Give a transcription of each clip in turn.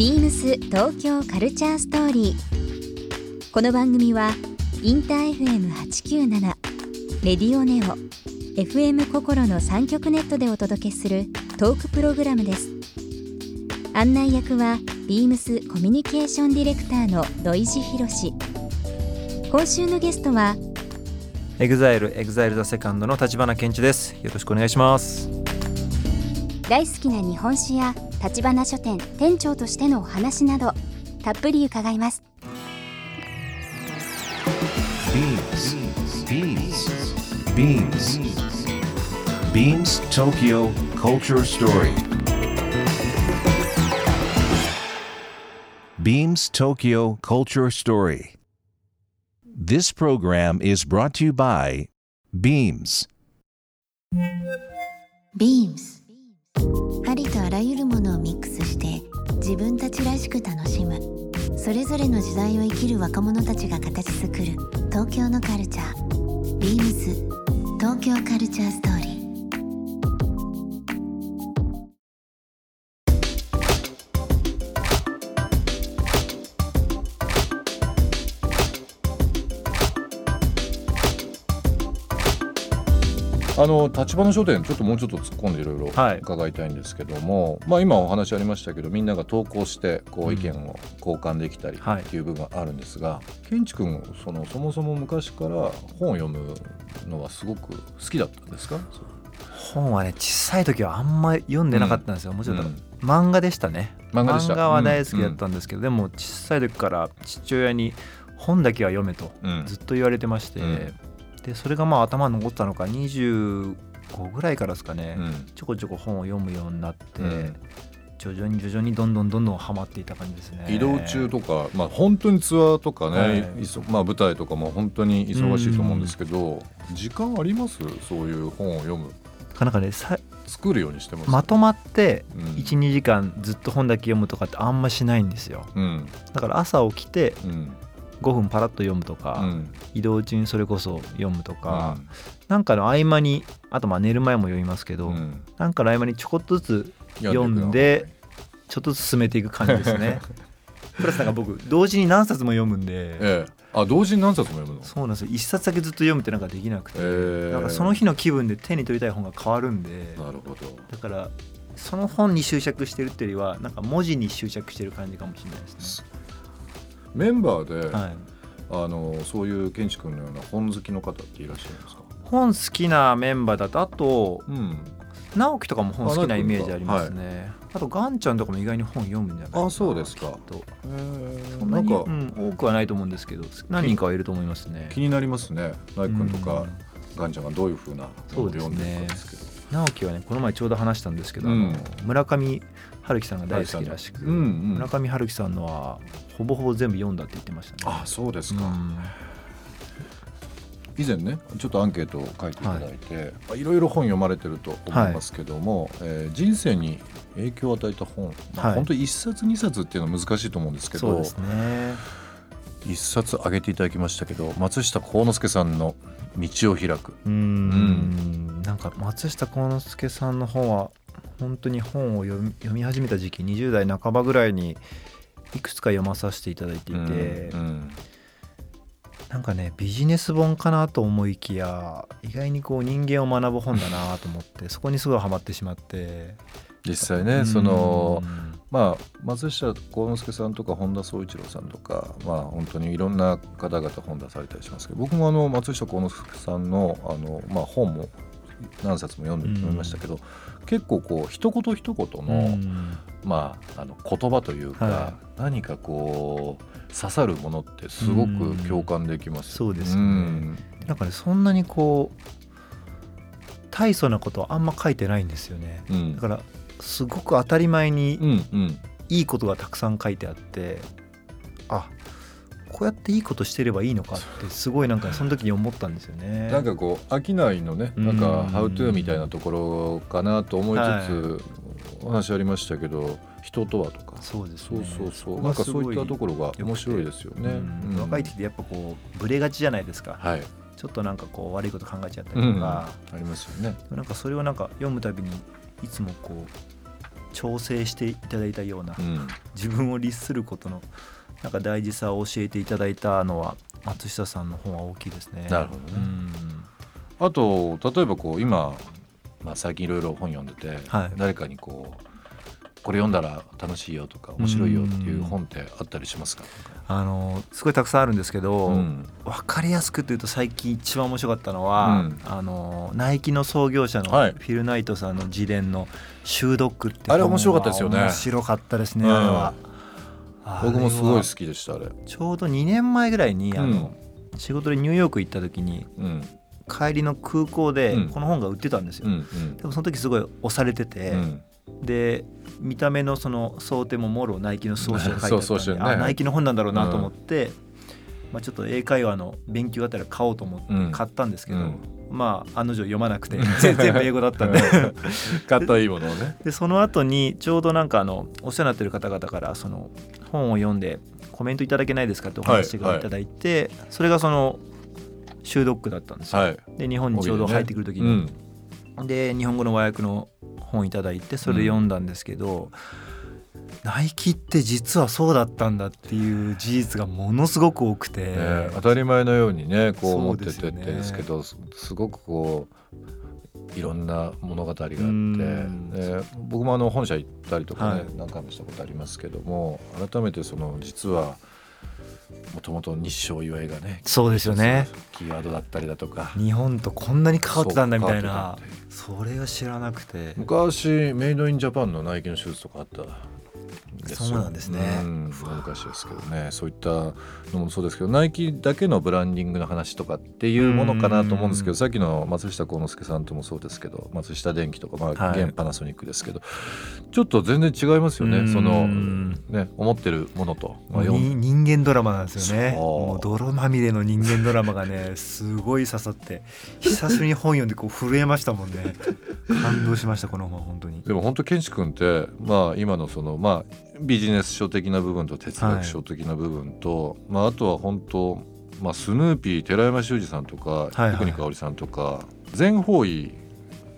Beams 東京カルチャーストーリー。この番組はインター FM897 レディオネオ FM 心の3局ネットでお届けするトークプログラムです。案内役は Beams コミュニケーションディレクターの土井博志。今週のゲストはEXILE THE SECOND の橘ケンイチです。よろしくお願いします。大好きな日本史や橘書店店長としてのお話などたっぷり伺います。 Beams Tokyo Culture Story. Beams Tokyo Culture Story. This program is brought to you by Beams. Beams. ありとあらゆるものをミックスして自分たちらしく楽しむ、それぞれの時代を生きる若者たちが形作る東京のカルチャー。 Beams 東京カルチャーストーリー。橘書店、もうちょっと突っ込んでいろいろ伺いたいんですけども、はい、今お話ありましたけど、みんなが投稿してこう意見を交換できたりっていう部分があるんですが、はい、ケンイチ君そもそも昔から本を読むのはすごく好きだったんですか？本はね、小さい時はあんま読んでなかったんですよ。もちろん、漫画でしたね。漫画は大好きだったんですけど、でも小さい時から父親に本だけは読めとずっと言われてまして、でそれが頭に残ったのか25ぐらいからですかね、ちょこちょこ本を読むようになって、徐々にどんどんハマっていた感じですね。移動中とか、本当にツアーとかね、舞台とかも本当に忙しいと思うんですけど、時間あります？そういう本を読むなんかね、作るようにしてます。まとまって1、2時間ずっと本だけ読むとかってあんましないんですよ、だから朝起きて、5分パラッと読むとか、移動中にそれこそ読むとか、なんかの合間に、あと寝る前も読みますけど、なんかの合間にちょこっとずつ読んでちょっとずつ進めていく感じですね。プラスなんか僕同時に何冊も読むんで、同時に何冊も読むの？そうなんですよ。1冊だけずっと読むってなんかできなくて、なんかその日の気分で手に取りたい本が変わるんで、なるほど。だからその本に執着してるっていうよりはなんか文字に執着してる感じかもしれないですね。メンバーで、そういうケンイチ君のような本好きの方っていらっしゃいますか？本好きなメンバーだと、あと、直樹とかも本好きなイメージありますね。あとガンちゃんとかも意外に本読むんじゃないかな。あ、そうですか。そんなになんか、多くはないと思うんですけど、何人かはいると思いますね。気になりますね。大工君とか、ガンちゃんがどういう風な本を読んでるかですけど。直樹はね、この前ちょうど話したんですけど、村上春樹さんが大好きらしく、村上春樹さんのはほぼほぼ全部読んだって言ってましたね。あ、そうですか。以前ね、ちょっとアンケートを書いていただいて、いろいろ本読まれてると思いますけども、人生に影響を与えた本、本当に1冊2冊っていうのは難しいと思うんですけど、そうですね、1冊挙げていただきましたけど、松下幸之助さんの道を開く。なんか松下幸之助さんの本は本当に本を読み始めた時期、20代半ばぐらいにいくつか読まさせていただいていて、なんかね、ビジネス本かなと思いきや意外に人間を学ぶ本だなと思ってそこにすごいハマってしまって、実際ね、松下幸之助さんとか本田宗一郎さんとか、本当にいろんな方々本出されたりしますけど、僕も松下幸之助さんの、本も何冊も読みましたけど、結構一言一言の、言葉というか、何か刺さるものってすごく共感できます。そうですね。なんかね、そんなに大層なことはあんま書いてないんですよね。だからすごく当たり前にいいことがたくさん書いてあって、こうやっていいことしてればいいのかってすごいなんかその時に思ったんですよね。なんか商いのね、なんかハウトゥーみたいなところかなと思いつつ、お話ありましたけど、人とはとか、そうですね、そうなんかそういったところが面白いですよね。若い時ってやっぱブレがちじゃないですか。ちょっとなんか悪いこと考えちゃったりとか、ありますよね。なんかそれをなんか読むたびにいつも調整していただいたような、うん、自分を律することのなんか大事さを教えていただいたのは松下さんの本は大きいですね。なるほどね、うん、あと例えばこう今、まあ、最近いろいろ本読んでて、はい、誰かにこうこれ読んだら楽しいよとか面白いよっていう本ってあったりしますか？すごいたくさんあるんですけど、うん、分かりやすくというと最近一番面白かったのは、うん、ナイキの創業者のフィル・ナイトさんの自伝のシュードックって本は、あれ面白かったですよね。面白かったですね、うん、あれは僕もすごい好きでした。あれちょうど2年前ぐらいにうん、仕事でニューヨーク行った時に、うん、帰りの空港でこの本が売ってたんですよ、うんうん、でもその時すごい押されてて、うんで見た目のその想定ももろナイキの総集が書いてあったんでそうそう、ね、あナイキの本なんだろうなと思って、うんまあ、ちょっと英会話の勉強あたり買おうと思って買ったんですけど、うん、まあ案の定読まなくて全然英語だったんで買ったいいものをねでその後にちょうどなんかお世話になってる方々からその本を読んでコメントいただけないですかってお話がいただいて、はいはい、それがそのシュードックだったんですよ、はい、で日本にちょうど入ってくる時に、ねうん、で日本語の和訳の本いただいてそれ読んだんですけど、うん、ナイキって実はそうだったんだっていう事実がものすごく多くて、ね、当たり前のようにねこう思っててですけど すごくこういろんな物語があって、僕も本社行ったりとかね、はい、何回もしたことありますけども改めてその実はもともと日照岩井がねそうですよねキーワードだったりだとか日本とこんなに変わってたんだみたいなそれは知らなくて昔メイドインジャパンのナイキのシューズとかあったそうなんですね、うん、昔ですけどねそういったのもそうですけどナイキだけのブランディングの話とかっていうものかなと思うんですけどさっきの松下幸之助さんともそうですけど松下電機とか、まあはい、現パナソニックですけどちょっと全然違いますよねそのね思ってるものと、まあ、人間ドラマなんですよねもう泥まみれの人間ドラマがねすごい刺さって久しぶりに本読んでこう震えましたもんね感動しましたこの本は本当にでも本当ケンチ君って、まあ、今のそのまあビジネス書的な部分と哲学書的な部分と、はいまあ、あとは本当、まあ、スヌーピー寺山修司さんとか福に香織さんとか全方位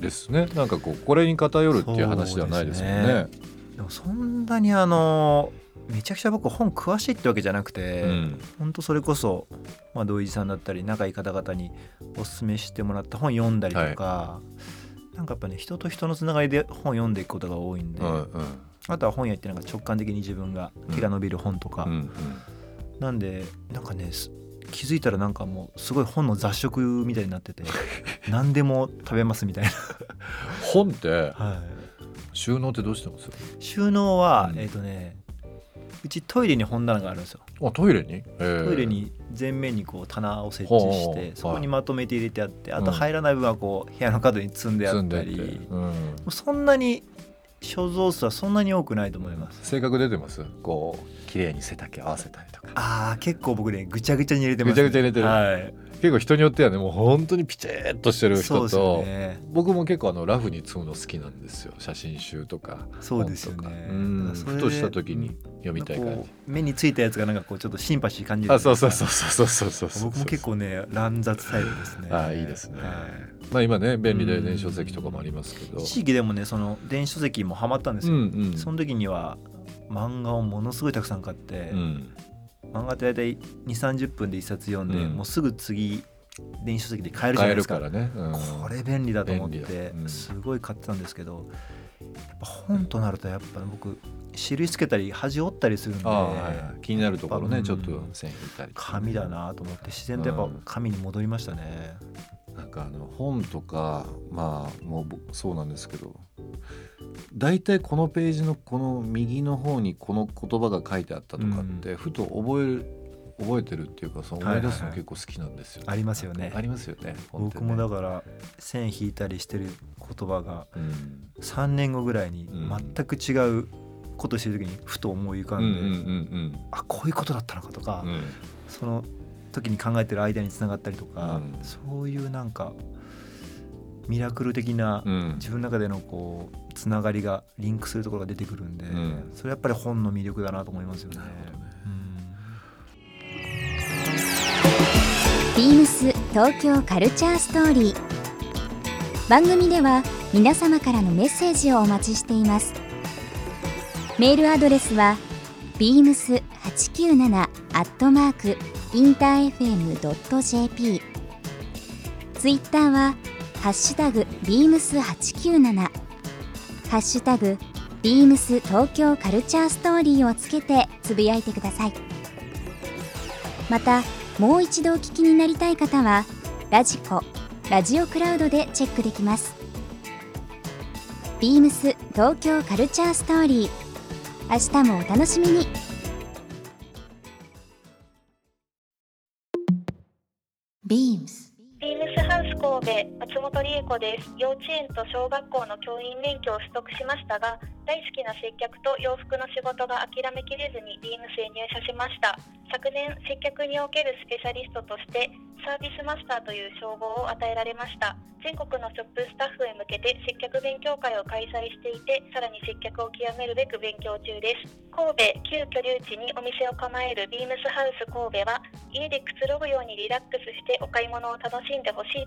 ですねなんかこうこれに偏るっていう話ではないですよね。でもそんなにめちゃくちゃ僕本詳しいってわけじゃなくて、うん、本当それこそ、まあ、土井さんだったり仲いい方々におすすめしてもらった本読んだりとか、はい、なんかやっぱね人と人のつながりで本読んでいくことが多いんで、うんうんあとは本屋ってなんか直感的に自分が手が伸びる本とか、うんうんうん、なんでなんかね気づいたらなんかもうすごい本の雑食みたいになってて何でも食べますみたいな本って、はい、収納ってどうしてます？収納は、うちトイレに本棚があるんですよ。あトイレに全面にこう棚を設置してそこにまとめて入れてあって、はい、あと入らない分はこう部屋の角に積んであったり、うん、そんなに所蔵数はそんなに多くないと思います。性格出てます？こう綺麗に背丈合わせたりとか。あ結構僕ねぐちゃぐちゃに入れてます、ね、ぐちゃぐちゃ入れてる、はい、結構人によってはねもう本当にピチッとしてる人と、ね、僕も結構ラフに積むの好きなんですよ写真集とか。そうですよね。うんふとした時に読みたい感じ。目についたやつがなんかこうちょっとシンパシー感じる。あそう僕も結構ね乱雑タイプですね。あいいですね、まあ、今ね便利で電子書籍とかもありますけど地域でもねその電子書籍もハマったんですよ、うんうん、その時には漫画をものすごいたくさん買って、うん、漫画って大体 2,30 分で一冊読んで、うん、もうすぐ次電子書籍で買えるじゃないですか。買えるからね、うん、これ便利だと思って、うん、すごい買ってたんですけどやっぱ本となるとやっぱ僕印つけたり端折ったりするんで、はい、気になるところねちょっと線引いたり、ね、紙だなと思って自然とやっぱ紙に戻りましたね、うん、なんか本とかまあもうそうなんですけどだいたいこのページのこの右の方にこの言葉が書いてあったとかって、うん、ふと覚えてるっていうかその思い出すの結構好きなんですよ、ねはいはい、ありますよね。ありますよね。僕もだから線引いたりしてる言葉が3年後ぐらいに全く違うことしてる時にふと思い浮かんで、うんうんうんうん、あこういうことだったのかとか、うん、その時に考えてる間につながったりとか、うん、そういうなんかミラクル的な自分の中でのこうつながりがリンクするところが出てくるんで、うん、それやっぱり本の魅力だなと思いますよね。Beams東京カルチャーストーリー。番組では皆様からのメッセージをお待ちしています。メールアドレスは beams897@interfm.jp、 ツイッターはハッシュタグ beams897、 ハッシュタグ beams 東京カルチャーストーリーをつけてつぶやいてください。また、もう一度お聞きになりたい方はラジコ、ラジオクラウドでチェックできます。 Beams 東京カルチャーストーリー、明日もお楽しみに。Beamsハウス神戸、松本理恵子です。幼稚園と小学校の教員免許を取得しましたが、大好きな接客と洋服の仕事が諦めきれずにビームスへ入社しました。昨年、接客におけるスペシャリストとしてサービスマスターという称号を与えられました。全国のショップスタッフへ向けて接客勉強会を開催していて、さらに接客を極めるべく勉強中です。神戸旧居留地にお店を構えるビームスハウス神戸は、家でくつろぐようにリラックスしてお買い物を楽しんでほしい